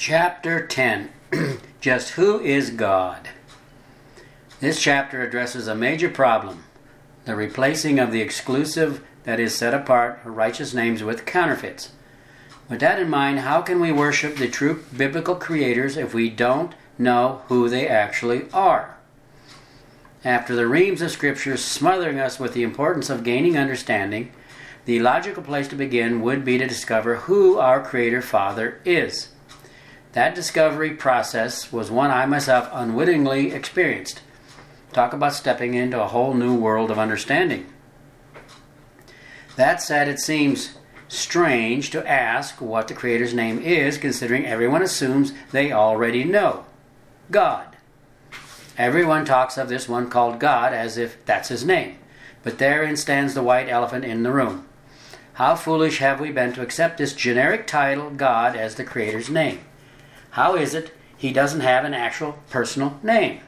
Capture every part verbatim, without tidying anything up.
Chapter ten, Just Who is God? This chapter addresses a major problem, the replacing of the exclusive, that is set apart, righteous names with counterfeits. With that in mind, how can we worship the true biblical creators if we don't know who they actually are? After the reams of Scripture smothering us with the importance of gaining understanding, the logical place to begin would be to discover who our Creator Father is. That discovery process was one I myself unwittingly experienced. Talk about stepping into a whole new world of understanding. That said, it seems strange to ask what the Creator's name is, considering everyone assumes they already know. God. Everyone talks of this one called God as if that's his name. But therein stands the white elephant in the room. How foolish have we been to accept this generic title, God, as the Creator's name? How is it he doesn't have an actual personal name?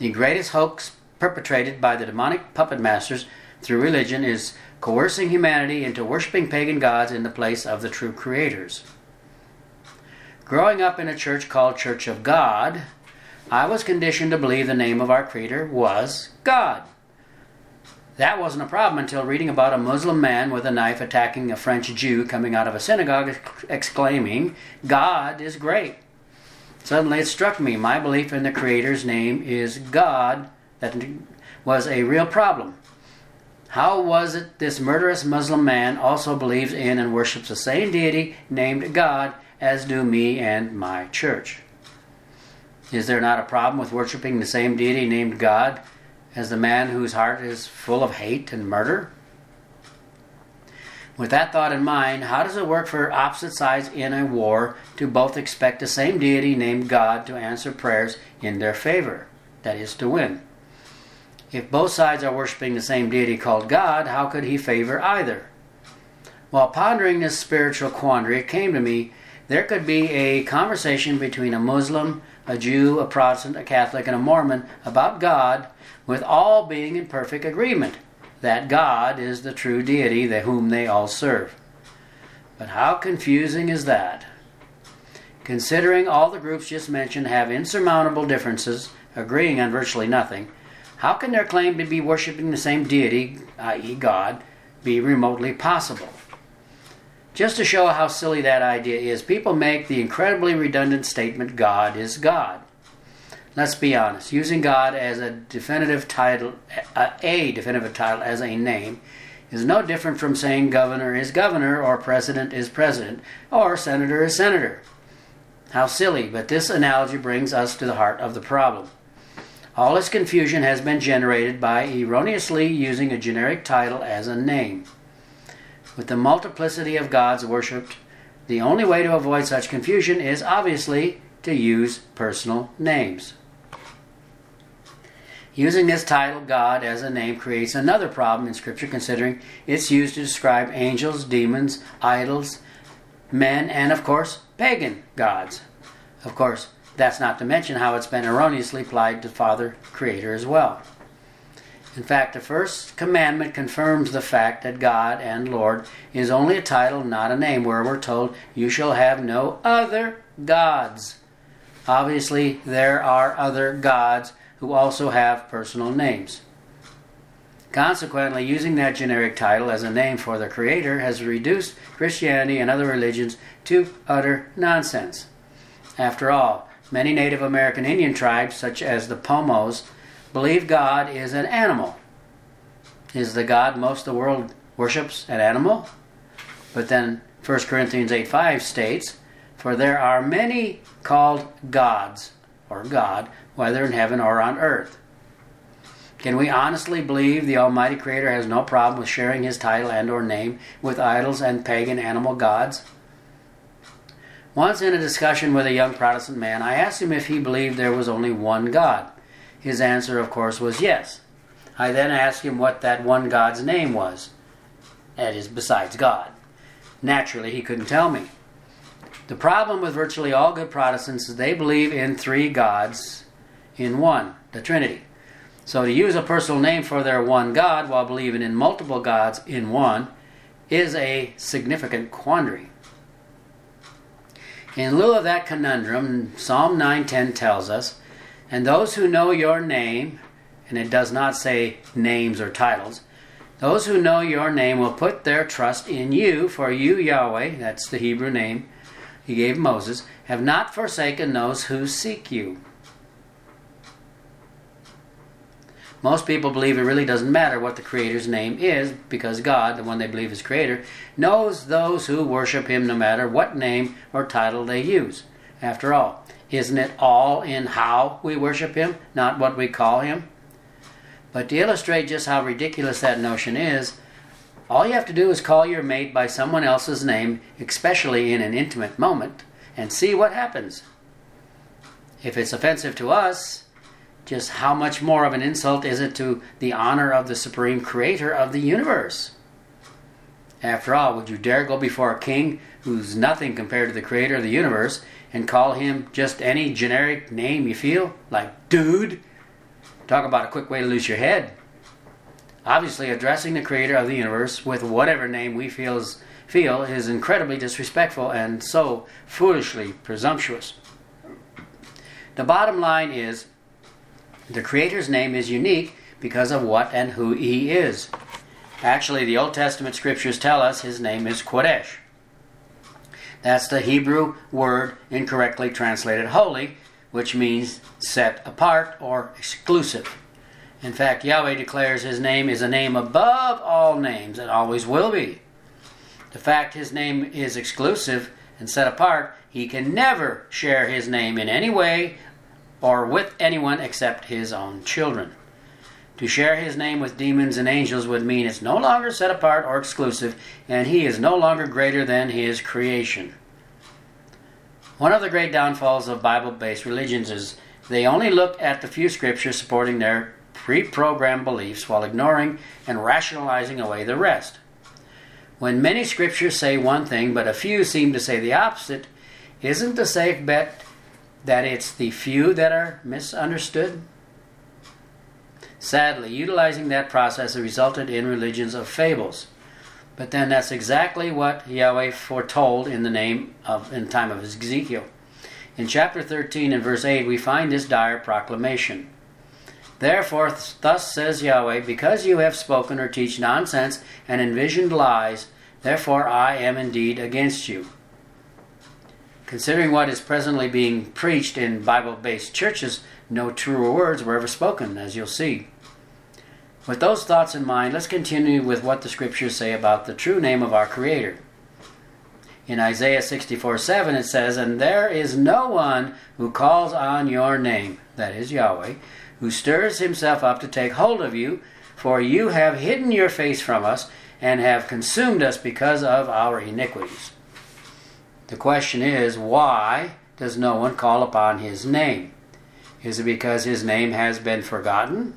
The greatest hoax perpetrated by the demonic puppet masters through religion is coercing humanity into worshiping pagan gods in the place of the true creators. Growing up in a church called Church of God, I was conditioned to believe the name of our Creator was God. That wasn't a problem until reading about a Muslim man with a knife attacking a French Jew coming out of a synagogue exclaiming, "God is great." Suddenly it struck me, my belief in the Creator's name is God, that was a real problem. How was it this murderous Muslim man also believes in and worships the same deity named God as do me and my church? Is there not a problem with worshiping the same deity named God as the man whose heart is full of hate and murder? With that thought in mind, how does it work for opposite sides in a war to both expect the same deity named God to answer prayers in their favor, that is, to win? If both sides are worshiping the same deity called God, how could he favor either? While pondering this spiritual quandary, it came to me there could be a conversation between a Muslim, a Jew, a Protestant, a Catholic, and a Mormon about God, with all being in perfect agreement that God is the true deity that whom they all serve. But how confusing is that? Considering all the groups just mentioned have insurmountable differences, agreeing on virtually nothing, how can their claim to be worshiping the same deity, that is. God, be remotely possible? Just to show how silly that idea is, people make the incredibly redundant statement, God is God. Let's be honest. Using God as a definitive title, a definitive title as a name, is no different from saying governor is governor, or president is president, or senator is senator. How silly, but this analogy brings us to the heart of the problem. All this confusion has been generated by erroneously using a generic title as a name. With the multiplicity of gods worshipped, the only way to avoid such confusion is obviously to use personal names. Using this title, God, as a name creates another problem in Scripture, considering it's used to describe angels, demons, idols, men, and of course, pagan gods. Of course, that's not to mention how it's been erroneously applied to Father Creator as well. In fact, the first commandment confirms the fact that God and Lord is only a title, not a name, where we're told, "You shall have no other gods." Obviously, there are other gods who also have personal names. Consequently, using that generic title as a name for the Creator has reduced Christianity and other religions to utter nonsense. After all, many Native American Indian tribes, such as the Pomos, believe God is an animal. Is the God most of the world worships an animal? But then First Corinthians eight five states, "For there are many called gods," or God, "whether in heaven or on earth." Can we honestly believe the Almighty Creator has no problem with sharing his title and or name with idols and pagan animal gods? Once in a discussion with a young Protestant man, I asked him if he believed there was only one God. His answer, of course, was yes. I then asked him what that one God's name was, that is, besides God. Naturally, he couldn't tell me. The problem with virtually all good Protestants is they believe in three gods in one, the Trinity. So to use a personal name for their one God while believing in multiple gods in one is a significant quandary. In lieu of that conundrum, Psalm nine ten tells us, and those who know your name, and it does not say names or titles, those who know your name will put their trust in you, for you, Yahweh, that's the Hebrew name he gave Moses, have not forsaken those who seek you. Most people believe it really doesn't matter what the Creator's name is, because God, the one they believe is Creator, knows those who worship Him no matter what name or title they use. After all, isn't it all in how we worship Him, not what we call Him? But to illustrate just how ridiculous that notion is, all you have to do is call your mate by someone else's name, especially in an intimate moment, and see what happens. If it's offensive to us, just how much more of an insult is it to the honor of the Supreme Creator of the universe? After all, would you dare go before a king who's nothing compared to the Creator of the universe and call him just any generic name you feel? Like, dude? Talk about a quick way to lose your head. Obviously, addressing the Creator of the universe with whatever name we feel is, feel is incredibly disrespectful and so foolishly presumptuous. The bottom line is, the Creator's name is unique because of what and who He is. Actually, the Old Testament scriptures tell us His name is Kodesh. That's the Hebrew word incorrectly translated holy, which means set apart or exclusive. In fact, Yahweh declares His name is a name above all names and always will be. The fact His name is exclusive and set apart, He can never share His name in any way or with anyone except His own children. To share His name with demons and angels would mean it's no longer set apart or exclusive, and He is no longer greater than His creation. One of the great downfalls of Bible-based religions is they only look at the few scriptures supporting their pre-programmed beliefs while ignoring and rationalizing away the rest. When many scriptures say one thing but a few seem to say the opposite, isn't the safe bet that it's the few that are misunderstood? Sadly, utilizing that process has resulted in religions of fables. But then that's exactly what Yahweh foretold in the name of in time of Ezekiel. In chapter thirteen and verse eight, we find this dire proclamation. Therefore, thus says Yahweh, because you have spoken or teach nonsense and envisioned lies, therefore I am indeed against you. Considering what is presently being preached in Bible-based churches, no truer words were ever spoken, as you'll see. With those thoughts in mind, let's continue with what the scriptures say about the true name of our Creator. In Isaiah sixty-four seven it says, and there is no one who calls on your name, that is Yahweh, who stirs himself up to take hold of you, for you have hidden your face from us and have consumed us because of our iniquities. The question is, why does no one call upon His name? Is it because His name has been forgotten?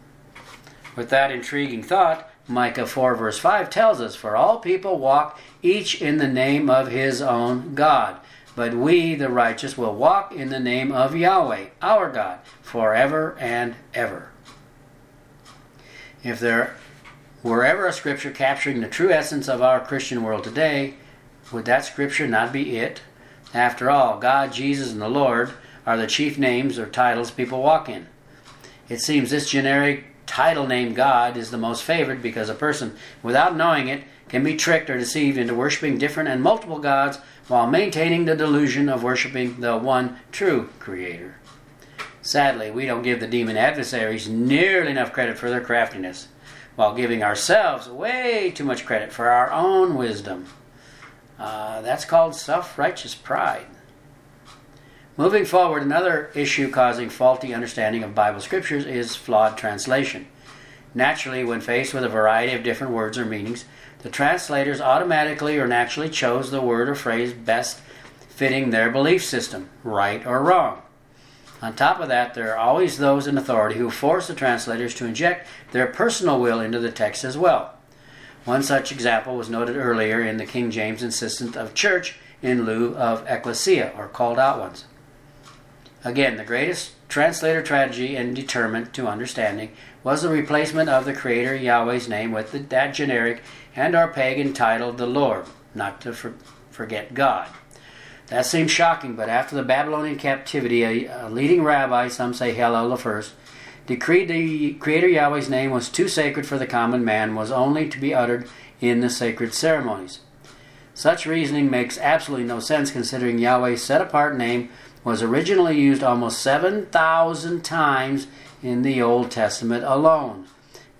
With that intriguing thought, Micah four verse five tells us, for all people walk each in the name of his own God, but we, the righteous, will walk in the name of Yahweh, our God, forever and ever. If there were ever a scripture capturing the true essence of our Christian world today, would that scripture not be it? After all, God, Jesus, and the Lord are the chief names or titles people walk in. It seems this generic title name God is the most favored because a person, without knowing it, can be tricked or deceived into worshiping different and multiple gods while maintaining the delusion of worshiping the one true Creator. Sadly, we don't give the demon adversaries nearly enough credit for their craftiness, while giving ourselves way too much credit for our own wisdom. Uh, that's called self-righteous pride. Moving forward, another issue causing faulty understanding of Bible scriptures is flawed translation. Naturally, when faced with a variety of different words or meanings, the translators automatically or naturally chose the word or phrase best fitting their belief system, right or wrong. On top of that, there are always those in authority who force the translators to inject their personal will into the text as well. One such example was noted earlier in the King James insistence of church in lieu of ecclesia, or called out ones. Again, the greatest translator tragedy and deterrent to understanding was the replacement of the Creator Yahweh's name with the, that generic and our pagan title, the Lord, not to for, forget God. That seems shocking, but after the Babylonian captivity, a, a leading rabbi, some say Hillel the First, decreed the Creator Yahweh's name was too sacred for the common man, was only to be uttered in the sacred ceremonies. Such reasoning makes absolutely no sense considering Yahweh's set-apart name was originally used almost seven thousand times in the Old Testament alone.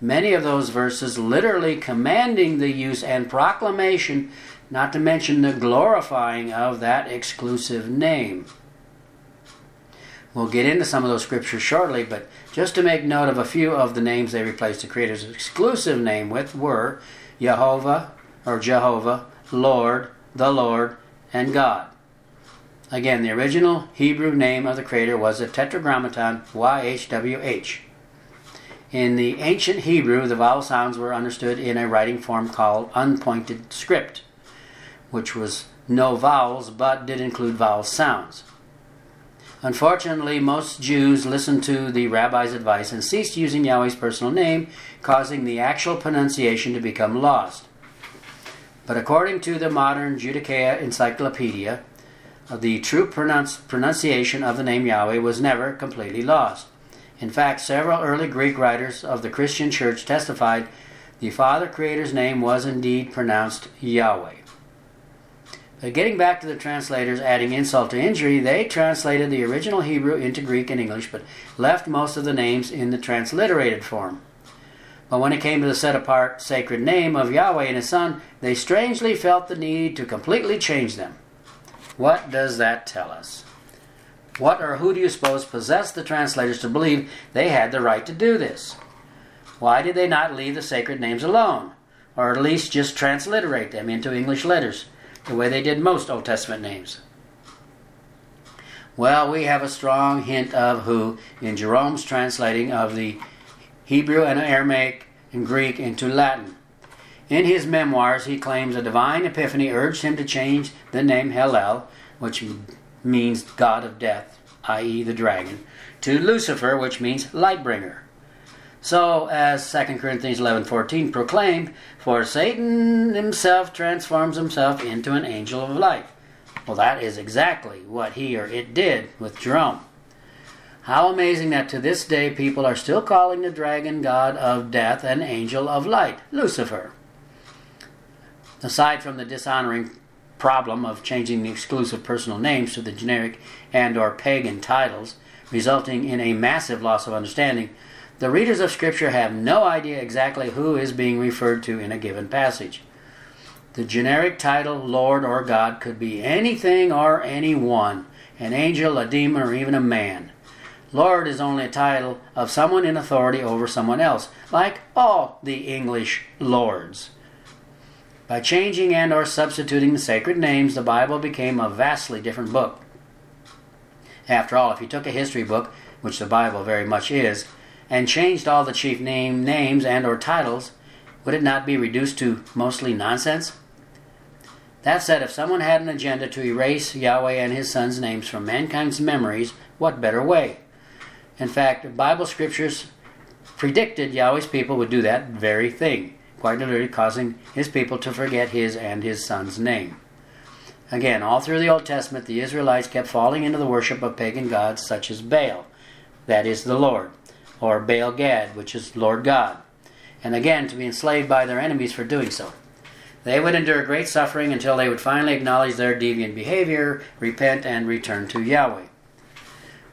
Many of those verses literally commanding the use and proclamation, not to mention the glorifying of that exclusive name. We'll get into some of those scriptures shortly, but just to make note of a few of the names they replaced the Creator's exclusive name with were Yehovah, or Jehovah, Lord, the Lord, and God. Again, the original Hebrew name of the Creator was the Tetragrammaton, Y H W H. In the ancient Hebrew, the vowel sounds were understood in a writing form called unpointed script, which was no vowels but did include vowel sounds. Unfortunately, most Jews listened to the rabbi's advice and ceased using Yahweh's personal name, causing the actual pronunciation to become lost. But according to the modern Judaica Encyclopedia, the true pronunci- pronunciation of the name Yahweh was never completely lost. In fact, several early Greek writers of the Christian church testified the Father Creator's name was indeed pronounced Yahweh. But getting back to the translators adding insult to injury, they translated the original Hebrew into Greek and English, but left most of the names in the transliterated form. But when it came to the set-apart sacred name of Yahweh and His Son, they strangely felt the need to completely change them. What does that tell us? What or who do you suppose possessed the translators to believe they had the right to do this? Why did they not leave the sacred names alone, or at least just transliterate them into English letters, the way they did most Old Testament names? Well, we have a strong hint of who in Jerome's translating of the Hebrew and Aramaic and Greek into Latin. In his memoirs, he claims a divine epiphany urged him to change the name Hillel, which means God of Death, that is the dragon, to Lucifer, which means Lightbringer. So, as Second Corinthians eleven fourteen proclaimed, for Satan himself transforms himself into an angel of light. Well, that is exactly what he or it did with Jerome. How amazing that to this day people are still calling the dragon God of Death and angel of light, Lucifer. Aside from the dishonoring problem of changing the exclusive personal names to the generic and or pagan titles, resulting in a massive loss of understanding, the readers of Scripture have no idea exactly who is being referred to in a given passage. The generic title, Lord or God, could be anything or anyone, an angel, a demon, or even a man. Lord is only a title of someone in authority over someone else, like all the English lords. By changing and or substituting the sacred names, the Bible became a vastly different book. After all, if you took a history book, which the Bible very much is, and changed all the chief name, names and or titles, would it not be reduced to mostly nonsense? That said, if someone had an agenda to erase Yahweh and His Son's names from mankind's memories, what better way? In fact, Bible scriptures predicted Yahweh's people would do that very thing, quite literally causing His people to forget His and His Son's name. Again, all through the Old Testament, the Israelites kept falling into the worship of pagan gods such as Baal, that is the Lord, or Baal Gad, which is Lord God, and again to be enslaved by their enemies for doing so. They would endure great suffering until they would finally acknowledge their deviant behavior, repent, and return to Yahweh.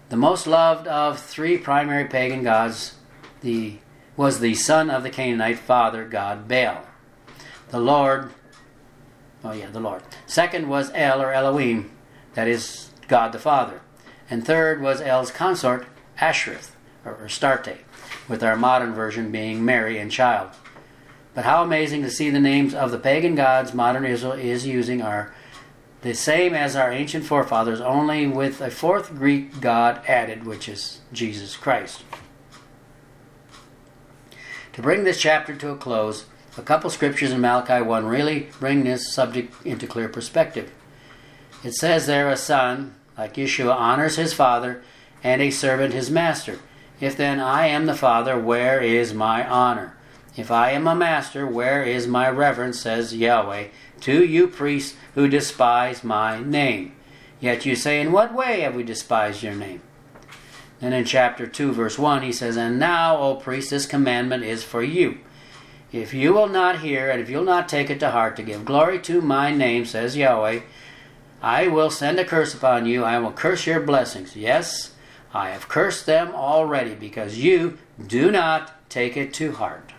The most loved of three primary pagan gods, the was the son of the Canaanite father, God Baal. The Lord, oh yeah, the Lord. Second was El, or Elohim, that is God the Father. And third was El's consort, Ashereth, or Astarte, with our modern version being Mary and Child. But how amazing to see the names of the pagan gods modern Israel is using are the same as our ancient forefathers, only with a fourth Greek god added, which is Jesus Christ. To bring this chapter to a close, a couple scriptures in Malachi one really bring this subject into clear perspective. It says there, a son, like Yeshua, honors his father, and a servant his master. If then I am the father, where is my honor? If I am a master, where is my reverence, says Yahweh, to you priests who despise my name? Yet you say, in what way have we despised your name? Then in chapter two, verse one, he says, and now, O priest, this commandment is for you. If you will not hear, and if you'll not take it to heart, to give glory to my name, says Yahweh, I will send a curse upon you. I will curse your blessings. Yes, I have cursed them already, because you do not take it to heart.